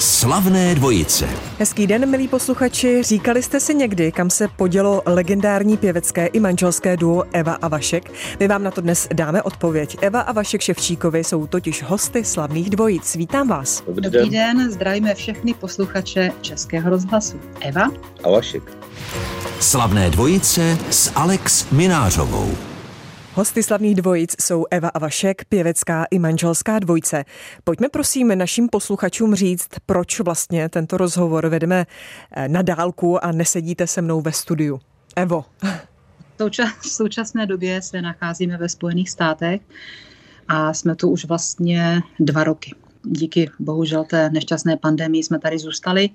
Slavné dvojice. Hezký den, milí posluchači. Říkali jste si někdy, kam se podělo legendární pěvecké i manželské duo Eva a Vašek? My vám na to dnes dáme odpověď. Eva a Vašek Ševčíkovi jsou totiž hosty Slavných dvojic. Vítám vás. Dobrý den, zdravíme všechny posluchače Českého rozhlasu. Eva a Vašek. Slavné dvojice s Alex Minářovou. Hosty Slavných dvojic jsou Eva a Vašek, pěvecká i manželská dvojice. Pojďme prosím našim posluchačům říct, proč vlastně tento rozhovor vedeme na dálku a nesedíte se mnou ve studiu. Evo. V současné době se nacházíme ve Spojených státech a jsme tu už vlastně 2 roky. Díky bohužel té nešťastné pandemii jsme tady zůstali.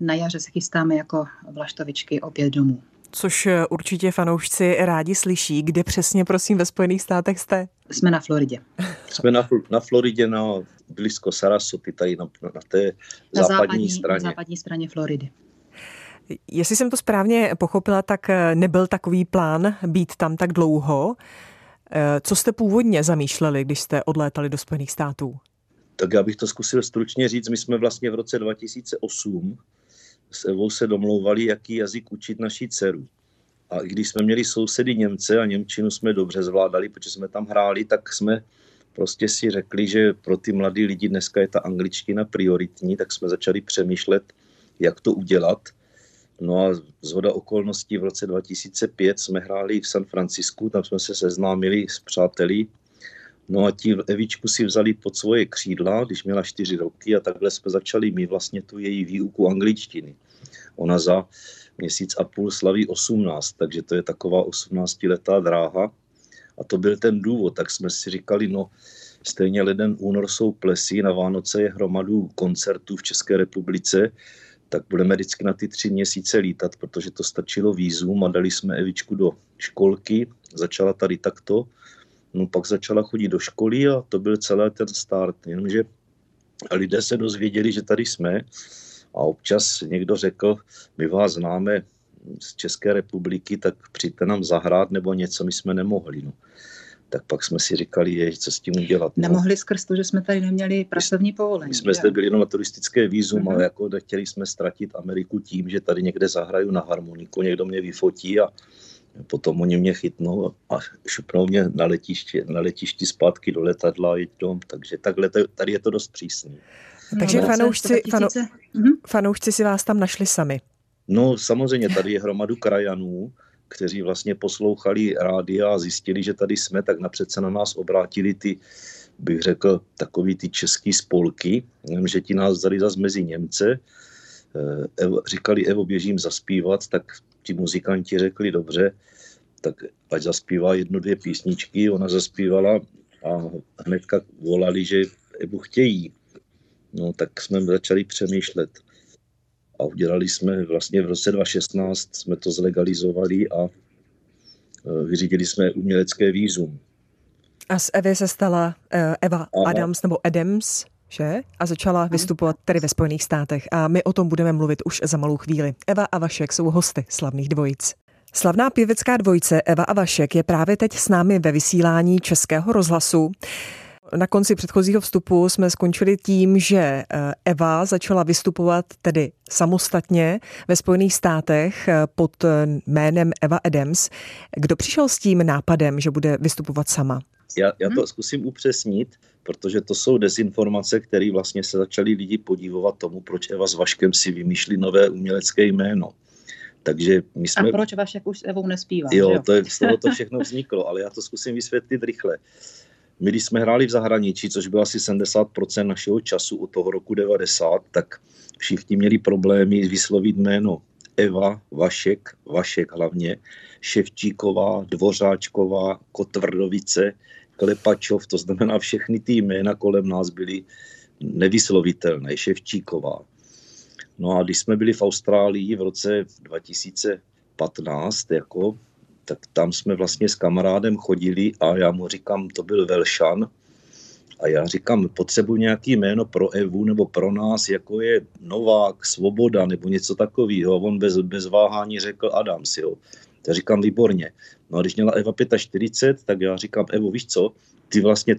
Na jaře se chystáme jako vlaštovičky opět domů. Což určitě fanoušci rádi slyší. Kde přesně, prosím, ve Spojených státech jste? Jsme na Floridě. Jsme na Floridě, blízko Sarasoty, tady na té na západní straně. Na západní straně Floridy. Jestli jsem to správně pochopila, tak nebyl takový plán být tam tak dlouho. Co jste původně zamýšleli, když jste odlétali do Spojených států? Tak já bych to zkusil stručně říct. My jsme vlastně v roce 2008 s Evou se domlouvali, jaký jazyk učit naší dceru. A i když jsme měli sousedy Němce a němčinu jsme dobře zvládali, protože jsme tam hráli, tak jsme prostě si řekli, že pro ty mladý lidi dneska je ta angličtina prioritní, tak jsme začali přemýšlet, jak to udělat. No a zhoda okolností v roce 2005 jsme hráli v San Francisku, tam jsme se seznámili s přáteli. No a ti Evičku si vzali pod svoje křídla, když měla 4 roky, a takhle jsme začali mít vlastně tu její výuku angličtiny. Ona za 1,5 měsíce slaví 18, takže to je taková 18letá dráha. A to byl ten důvod, tak jsme si říkali, stejně leden únor jsou plesy, na Vánoce je hromadu koncertů v České republice, tak budeme vždycky na ty 3 měsíce lítat, protože to stačilo vízum a dali jsme Evičku do školky, začala tady takto. No pak začala chodit do školy a to byl celý ten start, jenomže lidé se dozvěděli, že tady jsme a občas někdo řekl, my vás známe z České republiky, tak přijďte nám zahrát nebo něco, my jsme nemohli. Tak pak jsme si říkali, co s tím udělat. Nemohli skrz to, že jsme tady neměli pracovní povolení. My jsme zde byli jenom na turistické vízum, ale chtěli jsme ztratit Ameriku tím, že tady někde zahraju na harmoniku, někdo mě vyfotí a potom oni mě chytnou a šupnou mě na letišti zpátky do letadla a jdou. Takže takhle tady je to dost přísný. Takže fanoušci si vás tam našli sami. No samozřejmě, tady je hromadu krajanů, kteří vlastně poslouchali rádia a zjistili, že tady jsme, tak napřed se na nás obrátili ty, bych řekl, takový ty český spolky, že ti nás vzali zase mezi Němce. Říkali, Evo, běžím zaspívat, tak ti muzikanti řekli, dobře, tak ať zaspívá 1-2 písničky, ona zaspívala a hnedka volali, že Evu chtějí. No tak jsme začali přemýšlet a udělali jsme vlastně v roce 2016, jsme to zlegalizovali a vyřídili jsme umělecké vízum. A z Evy se stala Eva Adams nebo Adams? A začala vystupovat tady ve Spojených státech a my o tom budeme mluvit už za malou chvíli. Eva a Vašek jsou hosty Slavných dvojic. Slavná pěvecká dvojice Eva a Vašek je právě teď s námi ve vysílání Českého rozhlasu. Na konci předchozího vstupu jsme skončili tím, že Eva začala vystupovat tedy samostatně ve Spojených státech pod jménem Eva Adams. Kdo přišel s tím nápadem, že bude vystupovat sama? Já to zkusím upřesnit, protože to jsou dezinformace, které vlastně se začaly lidi podívovat tomu, proč Eva s Vaškem si vymýšlí nové umělecké jméno. Takže my jsme... A proč Vašek už s Evou nespívá? Jo, z toho to všechno vzniklo, ale já to zkusím vysvětlit rychle. My, když jsme hráli v zahraničí, což bylo asi 70% našeho času od toho roku 90, tak všichni měli problémy vyslovit jméno Eva, Vašek hlavně, Ševčíková, Dvořáčková, Kotvrdovice, Klepačov, to znamená všechny ty jména kolem nás byly nevyslovitelné, Ševčíková. No a když jsme byli v Austrálii v roce 2015, tak tam jsme vlastně s kamarádem chodili a já mu říkám, to byl Velšan, a já říkám, potřebuji nějaký jméno pro Evu nebo pro nás, jako je Novák, Svoboda nebo něco takového. A on bez váhání řekl Adams, jo. Já říkám, výborně. No a když měla Eva 45, tak já říkám, Evo, víš co,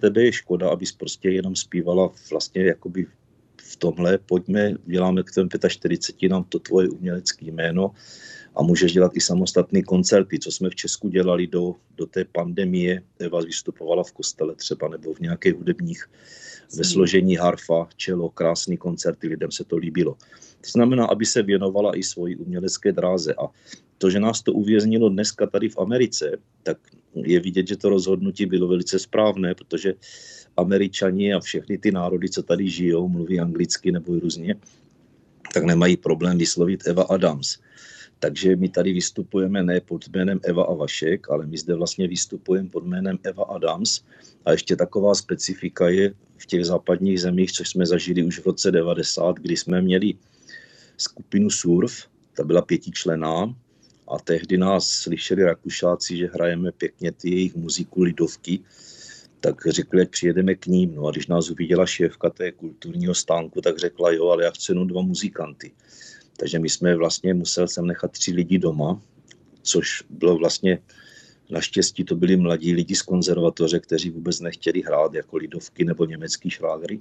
tebe je škoda, abys prostě jenom zpívala vlastně jakoby v tomhle, pojďme, děláme k tomu 45, nám to tvoje umělecké jméno a můžeš dělat i samostatné koncerty, co jsme v Česku dělali do té pandemie. Eva vystupovala v kostele třeba nebo v nějakých hudebních ve složení harfa, čelo, krásný koncerty, lidem se to líbilo. To znamená, aby se věnovala i svoji umělecké dráze. A to, že nás to uvěznilo dneska tady v Americe, tak je vidět, že to rozhodnutí bylo velice správné, protože Američani a všechny ty národy, co tady žijou, mluví anglicky nebo různě, tak nemají problém vyslovit Eva Adams. Takže my tady vystupujeme ne pod jménem Eva a Vašek, ale my zde vlastně vystupujeme pod jménem Eva Adams. A ještě taková specifika je v těch západních zemích, což jsme zažili už v roce 90, kdy jsme měli skupinu SURF, ta byla 5členná, a tehdy nás slyšeli Rakušáci, že hrajeme pěkně ty jejich muziku lidovky, tak řekli, jak přijedeme k ním. No a když nás uviděla šéfka té kulturního stánku, tak řekla, jo, ale já chci jenom 2 muzikanty. Takže my jsme vlastně museli sem nechat 3 lidi doma, což bylo vlastně, naštěstí to byli mladí lidi z konzervatoře, kteří vůbec nechtěli hrát jako lidovky nebo německý šlágery,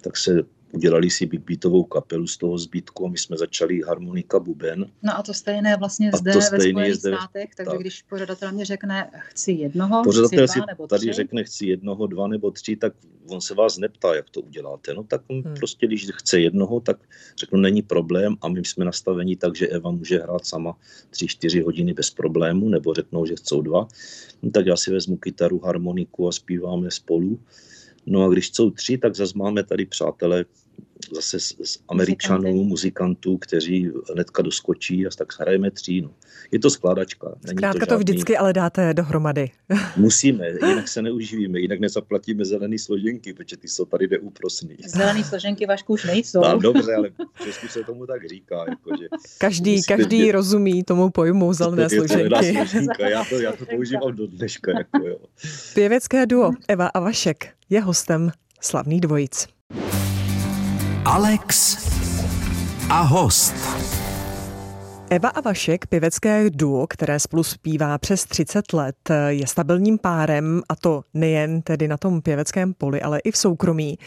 tak se udělali si beatovou kapelu z toho zbytku a my jsme začali harmonika, buben. No a to stejné vlastně zde ve Spojených státech, takže tak. Když pořadatel mi řekne, chci jednoho, pořadatel chci 2 nebo 3. Tady řekne, chci 1, 2 nebo 3, tak on se vás neptá, jak to uděláte. No tak prostě, když chce 1, tak řeknu, není problém a my jsme nastaveni tak, že Eva může hrát sama 3-4 hodiny bez problému, nebo řeknou, že chcou 2. No, tak já si vezmu kytaru, harmoniku a zpíváme spolu. No a když jsou 3, tak zase máme tady přátelé zase z Američanů, muzikantů, kteří hnedka doskočí a tak hrajeme 3. No. Je to skládačka. Zkrátka to vždycky ale dáte dohromady. Musíme, jinak se neuživíme, jinak nezaplatíme zelený složenky, protože ty jsou tady neúprosný. Zelený složenky, Vašku, už nejsou. No, dobře, ale Česku se tomu tak říká. Jako, že každý rozumí tomu pojmu zelené složenky. Já to používám do dneška. Jako, jo. Pěvecké duo Eva a Vašek je hostem Slavných dvojic. Alex a host. Eva a Vašek, pěvecké duo, které spolu zpívá přes 30 let, je stabilním párem, a to nejen tedy na tom pěveckém poli, ale i v soukromí.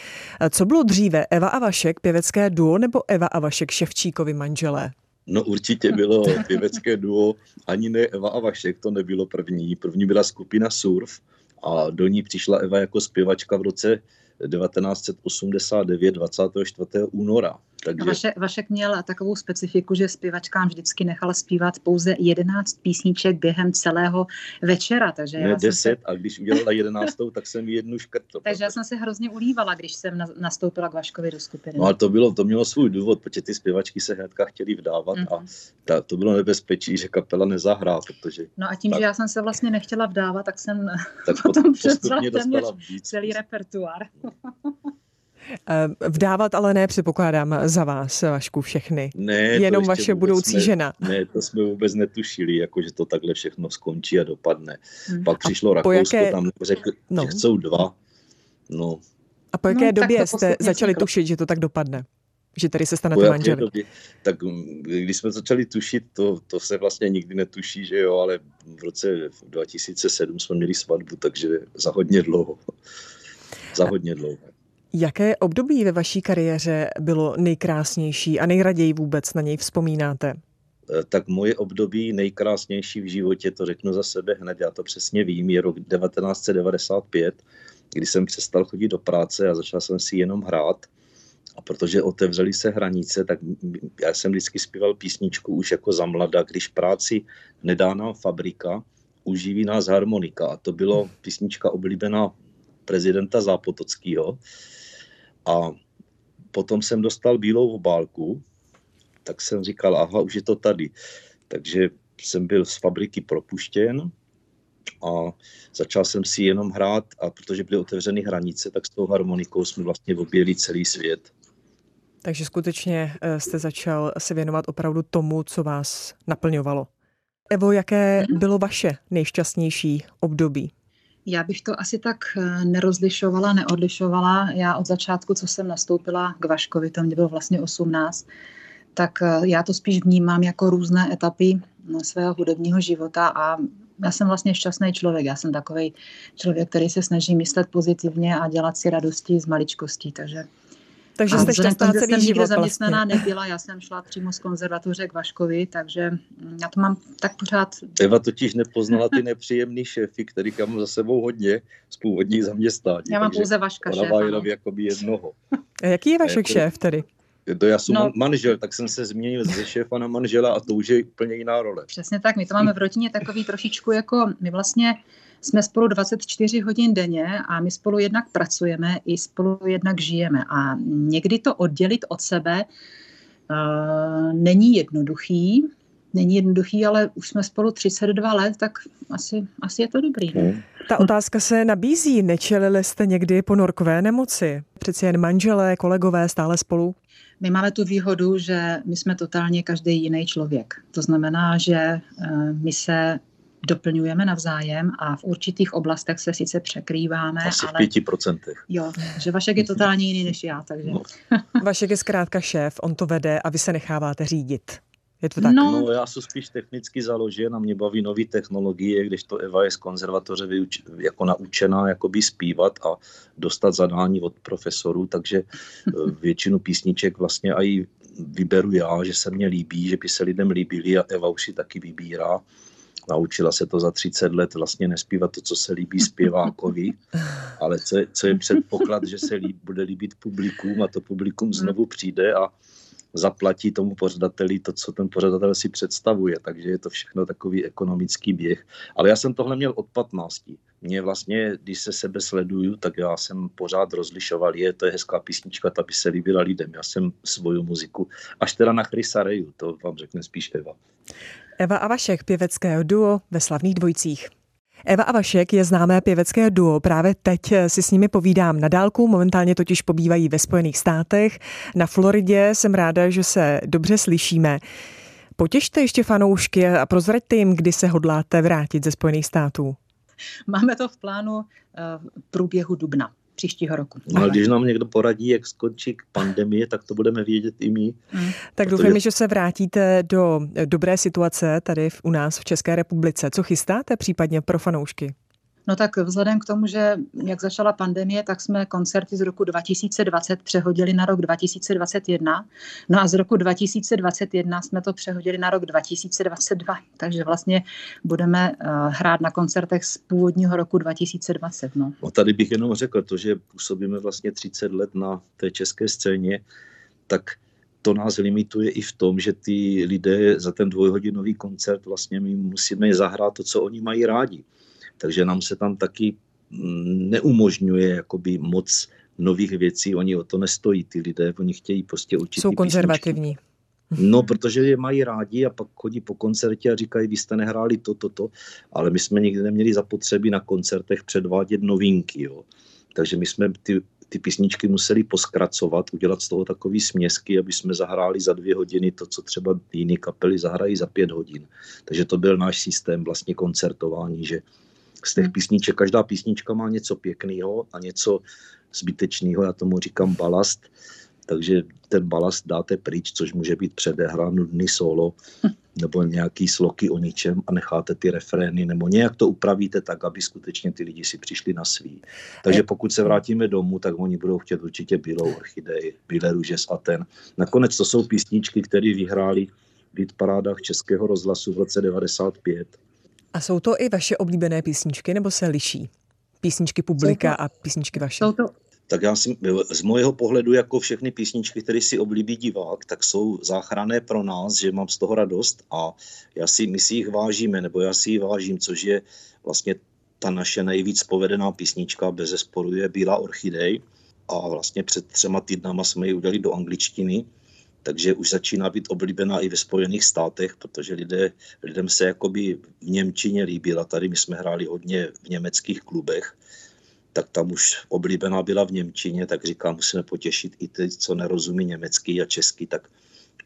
Co bylo dříve, Eva a Vašek, pěvecké duo, nebo Eva a Vašek, Ševčíkovi manželé? No určitě bylo pěvecké duo, ani ne Eva a Vašek, to nebylo první. První byla skupina SURF a do ní přišla Eva jako zpěvačka v roce 1989, 24. února. Takže Vašek měl takovou specifiku, že zpěvačkám vždycky nechal zpívat pouze 11 písniček během celého večera. Takže ne, 10, a když udělala 11, tak jsem jednu škrtl. Takže já jsem se hrozně ulívala, když jsem nastoupila k Vaškovi do skupiny. No ale to mělo svůj důvod, protože ty zpěvačky se hnedka chtěly vdávat a to bylo nebezpečí, že kapela nezahrá, protože... No a tím, že já jsem se vlastně nechtěla vdávat, tak jsem potom převzala téměř celý repertoár. Vdávat ale ne, předpokládám, za vás, Vašku, všechny. Ne, jenom vaše budoucí žena. Ne, to jsme vůbec netušili, jako že to takhle všechno skončí a dopadne. Pak přišlo Rakousko, tam řekli, že chcou 2. No. A po jaké době jste začali tušit, že to tak dopadne? Že tady se stanete manželi? Tak když jsme začali tušit, to se vlastně nikdy netuší, že jo, ale v roce 2007 jsme měli svatbu, takže za hodně dlouho. Jaké období ve vaší kariéře bylo nejkrásnější a nejraději vůbec na něj vzpomínáte? Tak moje období nejkrásnější v životě, to řeknu za sebe hned, já to přesně vím, je rok 1995, kdy jsem přestal chodit do práce a začal jsem si jenom hrát. A protože otevřely se hranice, tak já jsem vždycky zpíval písničku už jako za mlada, když práci nedá nám fabrika, uživí nás harmonika. A to bylo písnička oblíbená prezidenta Zápotockého. A potom jsem dostal bílou obálku, tak jsem říkal, aha, už je to tady. Takže jsem byl z fabriky propuštěn a začal jsem si jenom hrát, a protože byly otevřeny hranice, tak s tou harmonikou jsme vlastně objeli celý svět. Takže skutečně jste začal se věnovat opravdu tomu, co vás naplňovalo. Evo, jaké bylo vaše nejšťastnější období? Já bych to asi tak neodlišovala. Já od začátku, co jsem nastoupila k Vaškovi, to mě bylo vlastně 18, tak já to spíš vnímám jako různé etapy svého hudebního života a já jsem vlastně šťastný člověk. Já jsem takovej člověk, který se snaží myslet pozitivně a dělat si radosti z maličkostí, takže... Takže jste šťastná celý život zaměstnaná vlastně. Nebyla, já jsem šla přímo z konzervatoře k Vaškovi, takže já to mám tak pořád. Eva totiž nepoznala ty nepříjemný šéfy, kterých já mám za sebou hodně z původních zaměstnání. Já mám pouze Vaška šéfa. Ona má jakoby jednoho. A jaký je Vašek šéf tedy? To já jsem manžel, tak jsem se změnil ze šéfa na manžela a to už je úplně jiná role. Přesně tak, my to máme v rodině takový trošičku jako, my vlastně jsme spolu 24 hodin denně a my spolu jednak pracujeme i spolu jednak žijeme a někdy to oddělit od sebe není jednoduchý, ale už jsme spolu 32 let, tak asi je to dobrý. Ne? Ta otázka se nabízí, nečelili jste někdy ponorkové nemoci? Přeci jen manželé, kolegové stále spolu? My máme tu výhodu, že my jsme totálně každý jiný člověk. To znamená, že my se doplňujeme navzájem a v určitých oblastech se sice překrýváme. Asi ale... v 5%. Jo, že Vašek je totálně jiný než já, takže... No. Vašek je zkrátka šéf, on to vede a vy se necháváte řídit. Je to tak? No, já jsem spíš technicky založen a mě baví nový technologie, když to Eva je z konzervatoře jako naučená jakoby zpívat a dostat zadání od profesorů, takže většinu písniček vlastně i vyberu já, že se mně líbí, že by se lidem líbily a Eva už si taky vybírá. Naučila se to za 30 let vlastně nespívat to, co se líbí zpěvákovi, ale co je předpoklad, že se bude líbit publikum a to publikum znovu přijde a zaplatí tomu pořadateli to, co ten pořadatel si představuje, takže je to všechno takový ekonomický běh. Ale já jsem tohle měl od 15. Mě vlastně, když se sebe sleduju, tak já jsem pořád rozlišoval, to je hezká písnička, ta by se líbila lidem. Já jsem svoju muziku, až teda na Chrysareju, to vám řekne spíš Eva. Eva a Vašek, pěvecké duo ve Slavných dvojicích. Eva a Vašek je známé pěvecké duo. Právě teď si s nimi povídám na dálku. Momentálně totiž pobývají ve Spojených státech. Na Floridě jsem ráda, že se dobře slyšíme. Potěšte ještě fanoušky a prozraďte jim, kdy se hodláte vrátit ze Spojených států. Máme to v plánu v průběhu dubna příštího roku. No, když nám někdo poradí, jak skončí pandemie, tak to budeme vědět i my. Tak doufáme, že se vrátíte do dobré situace tady u nás v České republice. Co chystáte případně pro fanoušky? No tak vzhledem k tomu, že jak začala pandemie, tak jsme koncerty z roku 2020 přehodili na rok 2021. No a z roku 2021 jsme to přehodili na rok 2022. Takže vlastně budeme hrát na koncertech z původního roku 2020. No tady bych jenom řekl to, že působíme vlastně 30 let na té české scéně, tak to nás limituje i v tom, že ty lidé za ten dvojhodinový koncert vlastně my musíme zahrát to, co oni mají rádi. Takže nám se tam taky neumožňuje jakoby moc nových věcí. Oni o to nestojí, ty lidé, oni chtějí prostě určitý písničky. Jsou konzervativní. No, protože je mají rádi a pak chodí po koncertě a říkají, vy jste nehráli to. Ale my jsme nikdy neměli zapotřebí na koncertech předvádět novinky, jo. Takže my jsme ty písničky museli poskracovat, udělat z toho takový směsky, aby jsme zahráli za 2 hodiny to, co třeba jiné kapely zahrají za 5 hodin. Takže to byl náš systém vlastně koncertování, že z těch písniček, každá písnička má něco pěkného a něco zbytečného, já tomu říkám balast, takže ten balast dáte pryč, což může být předehrán nudný solo nebo nějaký sloky o ničem a necháte ty refrény nebo nějak to upravíte tak, aby skutečně ty lidi si přišli na svý. Takže pokud se vrátíme domů, tak oni budou chtět určitě Bílou orchidej, Bílé růže z Aten. Nakonec to jsou písničky, které vyhrály v hitparádách Českého rozhlasu v roce 1995. A jsou to i vaše oblíbené písničky, nebo se liší? Písničky publika a písničky vaše? Tak já jsem, z mého pohledu, jako všechny písničky, které si oblíbí divák, tak jsou záchranné pro nás, že mám z toho radost a my si jich vážíme, nebo já si ji vážím, což je vlastně ta naše nejvíc povedená písnička, bezesporu je Bílá orchidej a vlastně před 3 týdnama jsme ji udělali do angličtiny. Takže už začíná být oblíbená i ve Spojených státech, protože lidem se jakoby v němčině líbila. Tady my jsme hráli hodně v německých klubech, tak tam už oblíbená byla v němčině, tak říkám, musíme potěšit i ty, co nerozumí německy a česky, tak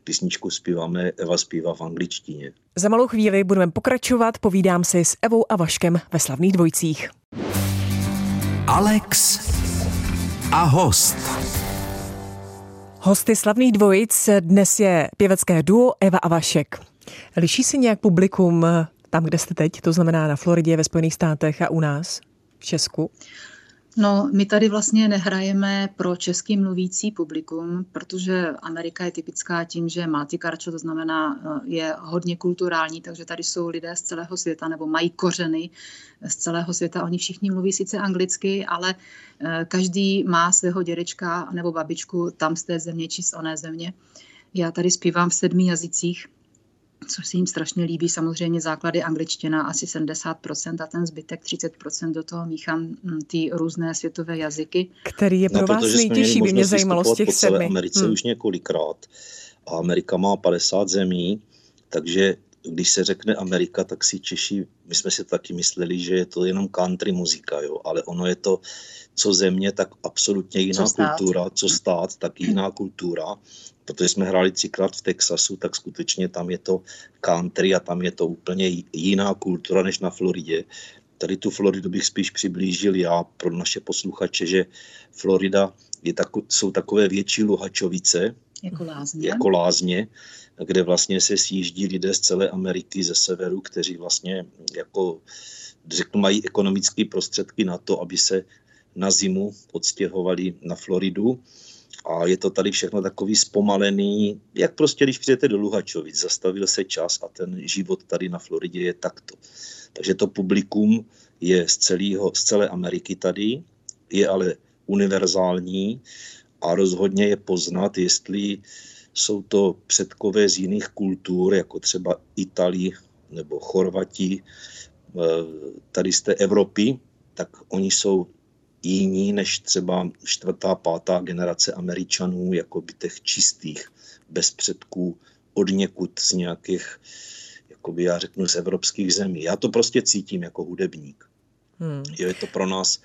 písničku zpíváme, Eva zpívá v angličtině. Za malou chvíli budeme pokračovat, povídám si s Evou a Vaškem ve Slavných dvojicích. Alex a host. Hosty Slavných dvojic dnes je pěvecké duo Eva a Vašek. Liší si nějak publikum tam, kde jste teď, to znamená na Floridě, ve Spojených státech a u nás v Česku? No, my tady vlastně nehrajeme pro český mluvící publikum, protože Amerika je typická tím, že multicultural, to znamená, je hodně kulturální, takže tady jsou lidé z celého světa nebo mají kořeny z celého světa. Oni všichni mluví sice anglicky, ale každý má svého dědečka nebo babičku tam z té země či z oné země. Já tady zpívám v 7 jazycích, což se jim strašně líbí. Samozřejmě základy angličtina asi 70% a ten zbytek 30% do toho míchám ty různé světové jazyky. Který je pro vás nejtěžší, by mě zajímalo z těch 7. Americe už několikrát a Amerika má 50 zemí, takže když se řekne Amerika, tak si Češi, my jsme si taky mysleli, že je to jenom country muzika, jo, ale ono je to co země, tak absolutně jiná kultura, co stát, tak jiná kultura. Protože jsme hráli 3krát v Texasu, tak skutečně tam je to country a tam je to úplně jiná kultura než na Floridě. Tady tu Floridu bych spíš přiblížil já pro naše posluchače, že Florida jsou takové větší Luhačovice, jako lázně, kde vlastně se sjíždí lidé z celé Ameriky, ze severu, kteří vlastně jako, řeknu, mají ekonomické prostředky na to, aby se na zimu odstěhovali na Floridu. A je to tady všechno takový zpomalený, jak prostě, když přijdete do Luhačovic, zastavil se čas a ten život tady na Floridě je takto. Takže to publikum je z celé Ameriky tady, je ale univerzální a rozhodně je poznat, jestli jsou to předkové z jiných kultur, jako třeba Itali nebo Chorvati, tady z té Evropy, tak oni jsou jiní než třeba 4., 5. generace Američanů, jakoby těch čistých, bez předků, od někud z nějakých, jakoby já řeknu, z evropských zemí. Já to prostě cítím jako hudebník. Jo, je to pro nás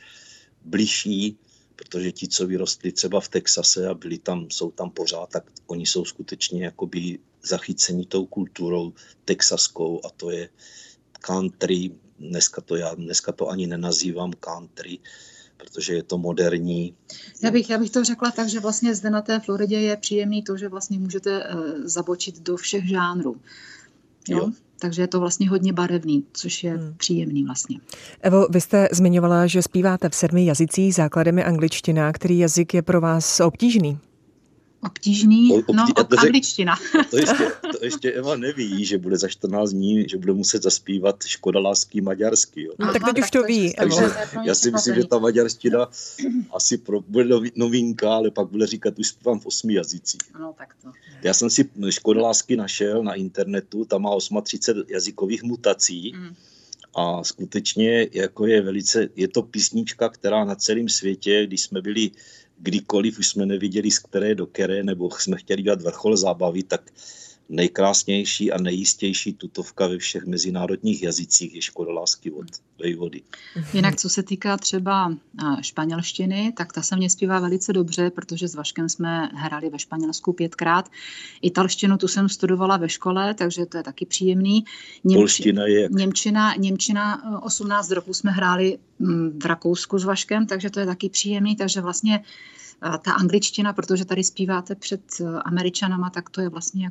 bližší, protože ti, co vyrostli třeba v Texase a byli tam, jsou tam pořád, tak oni jsou skutečně jakoby zachyceni tou kulturou texaskou a to je country, dneska to ani nenazývám country, protože je to moderní. Já bych to řekla tak, že vlastně zde na té Floridě je příjemný to, že vlastně můžete zabočit do všech žánrů. Jo? Takže je to vlastně hodně barevný, což je příjemný vlastně. Evo, vy jste zmiňovala, že zpíváte v 7 jazycích, základem je angličtina. Který jazyk je pro vás obtížný? Angličtina. To ještě Eva neví, že bude za 14 dní, že bude muset zaspívat Škoda lásky maďarsky. Jo. Aha, tak teď už to ví. Takže já si myslím, že ta maďarstina asi bude novinka, ale pak bude říkat, už zpívám v 8 jazycích. No, tak to. Já jsem si Škoda lásky našel na internetu, tam má 38 jazykových mutací a skutečně jako je to písnička, která na celém světě, když jsme byli kdykoliv už jsme neviděli, z které do které, nebo jsme chtěli dělat vrchol zábavy, tak nejkrásnější a nejistější tutovka ve všech mezinárodních jazycích je Škoda lásky od Vejvody. Jinak co se týká třeba španělštiny, tak ta se mně zpívá velice dobře, protože s Vaškem jsme hráli ve Španělsku 5krát. Italštinu tu jsem studovala ve škole, takže to je taky příjemný. Němčina 18 roků jsme hráli v Rakousku s Vaškem, takže to je taky příjemný, takže vlastně ta angličtina, protože tady zpíváte před Američanama, tak to je vlastně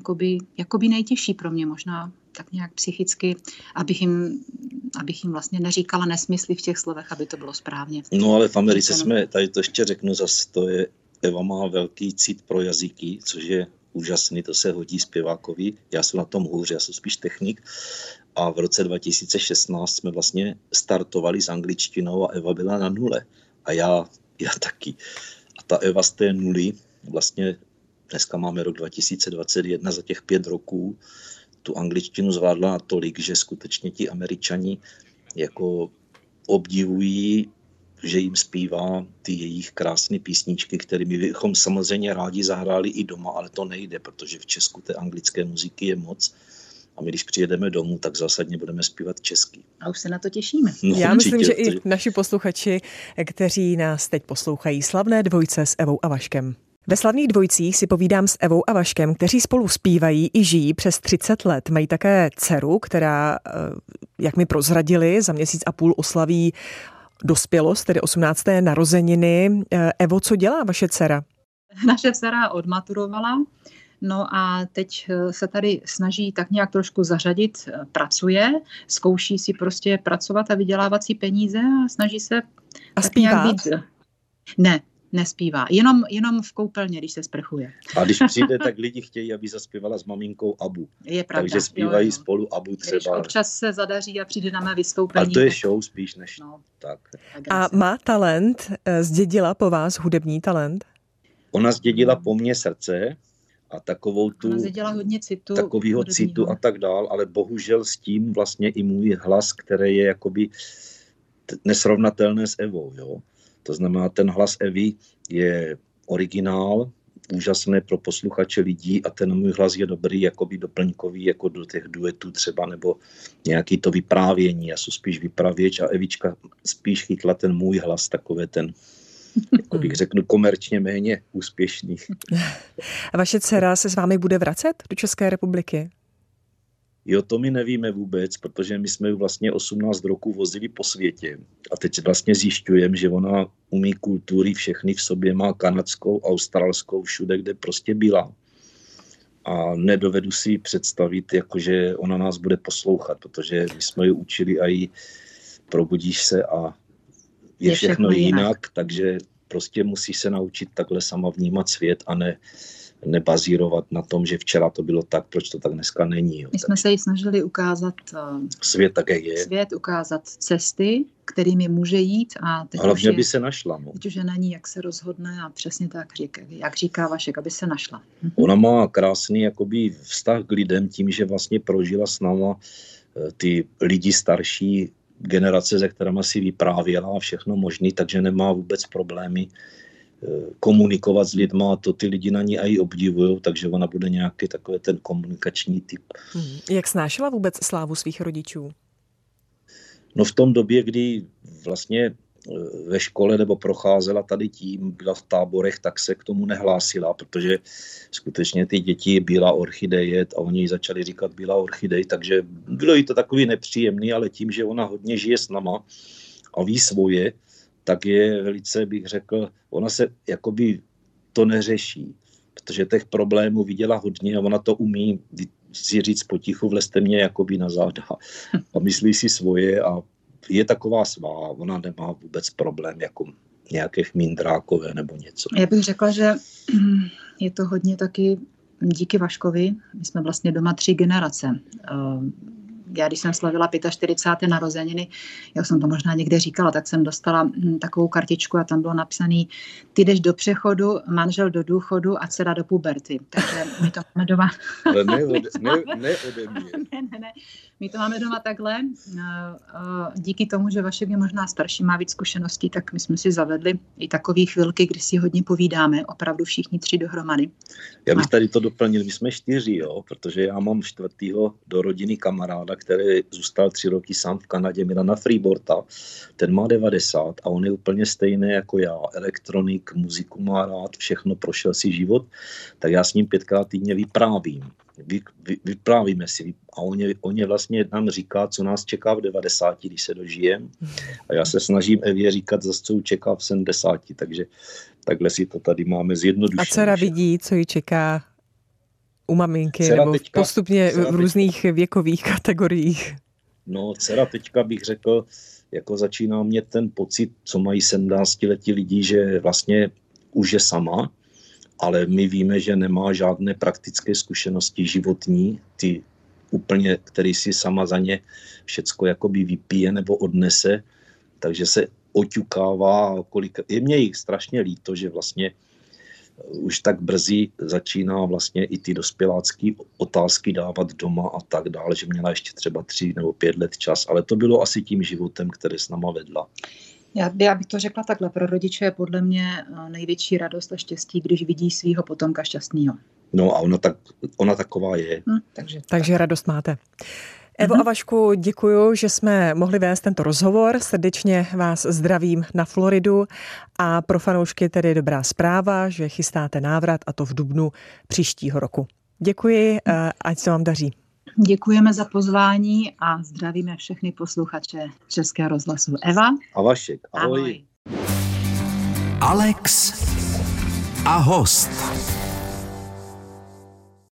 jakoby nejtěžší pro mě možná tak nějak psychicky, abych jim vlastně neříkala nesmysly v těch slovech, aby to bylo správně. No ale v Americe jsme, tady to ještě řeknu zase, to je, Eva má velký cit pro jazyky, což je úžasný, to se hodí zpěvákovi, já jsem na tom hůř, já jsem spíš technik a v roce 2016 jsme vlastně startovali s angličtinou a Eva byla na nule a já taky. A ta Eva z té nuly, vlastně dneska máme rok 2021, za těch 5 roků tu angličtinu zvládla tolik, že skutečně ti Američani jako obdivují, že jim zpívá ty jejich krásné písničky, kterými bychom samozřejmě rádi zahráli i doma, ale to nejde, protože v Česku té anglické muziky je moc. A my, když přijedeme domů, tak zásadně budeme zpívat česky. A už se na to těšíme. No, já myslím, že i naši posluchači, kteří nás teď poslouchají, Slavné dvojce s Evou a Vaškem. Ve Slavných dvojcích si povídám s Evou a Vaškem, kteří spolu zpívají i žijí přes 30 let. Mají také dceru, která, jak mi prozradili, za 1,5 měsíce oslaví dospělost, tedy 18. narozeniny. Evo, co dělá vaše dcera? Naše dcera odmaturovala. No a teď se tady snaží tak nějak trošku zařadit, pracuje, zkouší si prostě pracovat a vydělávat si peníze a snaží se A zpívá? Ne, nespívá. Jenom v koupelně, když se sprchuje. A když přijde, tak lidi chtějí, aby zaspívala s maminkou Abu. Je pravda. Takže zpívají spolu Abu třeba. Když občas se zadaří a přijde na mé vystoupení. A to je show spíš než tak. A má talent? Zdědila po vás hudební talent? Ona zdědila po mně srdce a takovou tu, takovýho citu a tak dál, ale bohužel s tím vlastně i můj hlas, který je jakoby nesrovnatelný s Evou, jo. To znamená, ten hlas Evy je originál, úžasný pro posluchače lidí a ten můj hlas je dobrý, jakoby doplňkový, jako do těch duetů třeba, nebo nějaký to vyprávění. Já jsem spíš vypravěč a Evička spíš chytla ten můj hlas, takové ten, jako bych řeknu, komerčně méně úspěšný. A vaše dcera se s vámi bude vracet do České republiky? Jo, to my nevíme vůbec, protože my jsme ji vlastně 18 roků vozili po světě a teď vlastně zjišťujeme, že ona umí kultury všechny v sobě, má kanadskou, australskou, všude, kde prostě byla. A nedovedu si představit, jakože ona nás bude poslouchat, protože my jsme ji učili a jí probudíš se a je všechno jinak, takže prostě musí se naučit takhle sama vnímat svět a ne nebazírovat na tom, že včera to bylo tak, proč to tak dneska není. Jo. My jsme se jí snažili ukázat svět, tak jak je. Svět, ukázat cesty, kterými může jít. A hlavně by se našla. No. Teď už je na ní, jak se rozhodne a přesně tak, jak říká Vašek, aby se našla. Ona má krásný jakoby vztah k lidem tím, že vlastně prožila s náma ty lidi starší generace, se kterými si vyprávěla a všechno možné, takže nemá vůbec problémy komunikovat s lidma a to ty lidi na ní i obdivují, takže ona bude nějaký takový ten komunikační typ. Jak snášela vůbec slávu svých rodičů? No v tom době, kdy vlastně ve škole nebo procházela tady tím, byla v táborech, tak se k tomu nehlásila, protože skutečně ty děti Bílá orchidej a oni začali říkat Bílá orchidej, takže bylo jí to takový nepříjemný, ale tím, že ona hodně žije s náma a ví svoje, tak je velice, bych řekl, ona se jakoby to neřeší, protože těch problémů viděla hodně a ona to umí si říct potichu, vlezte mě jakoby na záda a myslí si svoje a je taková svá, ona nemá vůbec problém jako nějakých mindrákové nebo něco. Já bych řekla, že je to hodně taky díky Vaškovi, my jsme vlastně doma 3 generace. Já, když jsem slavila 45. narozeniny, já jsem to možná někde říkala, tak jsem dostala takovou kartičku a tam bylo napsaný, ty jdeš do přechodu, manžel do důchodu a dcera do puberty. Takže my to máme doma. Ne. My to máme doma takhle. Díky tomu, že Vašek je možná starší, má víc zkušeností, tak my jsme si zavedli i takové chvilky, kdy si hodně povídáme, opravdu všichni 3 dohromady. Já bych tady to doplnil, my jsme 4, jo, protože já mám 4. do rodiny kamaráda, který zůstal 3 roky sám v Kanadě, Milana Freiborta, ten má 90 a on je úplně stejný jako já, elektronik, muziku má rád, všechno, prošel si život, tak já s ním 5krát týdně vyprávím. Vyprávíme si a on je vlastně nám říká, co nás čeká v 90, když se dožijem a já se snažím Evě říkat zase, co čeká v 70, takže takhle si to tady máme zjednodušené. A dcera vidí, co ji čeká u maminky dcera nebo teďka, postupně v různých věkových kategoriích? No, dcera teďka bych řekl, jako začíná mě ten pocit, co mají 17letí lidi, že vlastně už je sama, ale my víme, že nemá žádné praktické zkušenosti životní, ty úplně, který si sama za ně všecko jakoby vypije nebo odnese, takže se oťukává. Je mě jich strašně líto, že vlastně už tak brzy začíná vlastně i ty dospělácký otázky dávat doma a tak dále, že měla ještě třeba 3 nebo 5 let čas, ale to bylo asi tím životem, který s náma vedla. Já bych to řekla takhle, pro rodiče je podle mě největší radost a štěstí, když vidí svýho potomka šťastného. No a ona taková je. Takže radost máte. Evo a Vašku, děkuju, že jsme mohli vést tento rozhovor. Srdečně vás zdravím na Floridu a pro fanoušky tedy dobrá zpráva, že chystáte návrat a to v dubnu příštího roku. Děkuji, ať se vám daří. Děkujeme za pozvání a zdravíme všechny posluchače Českého rozhlasu. Eva a Vašek, ahoj. Alex a host.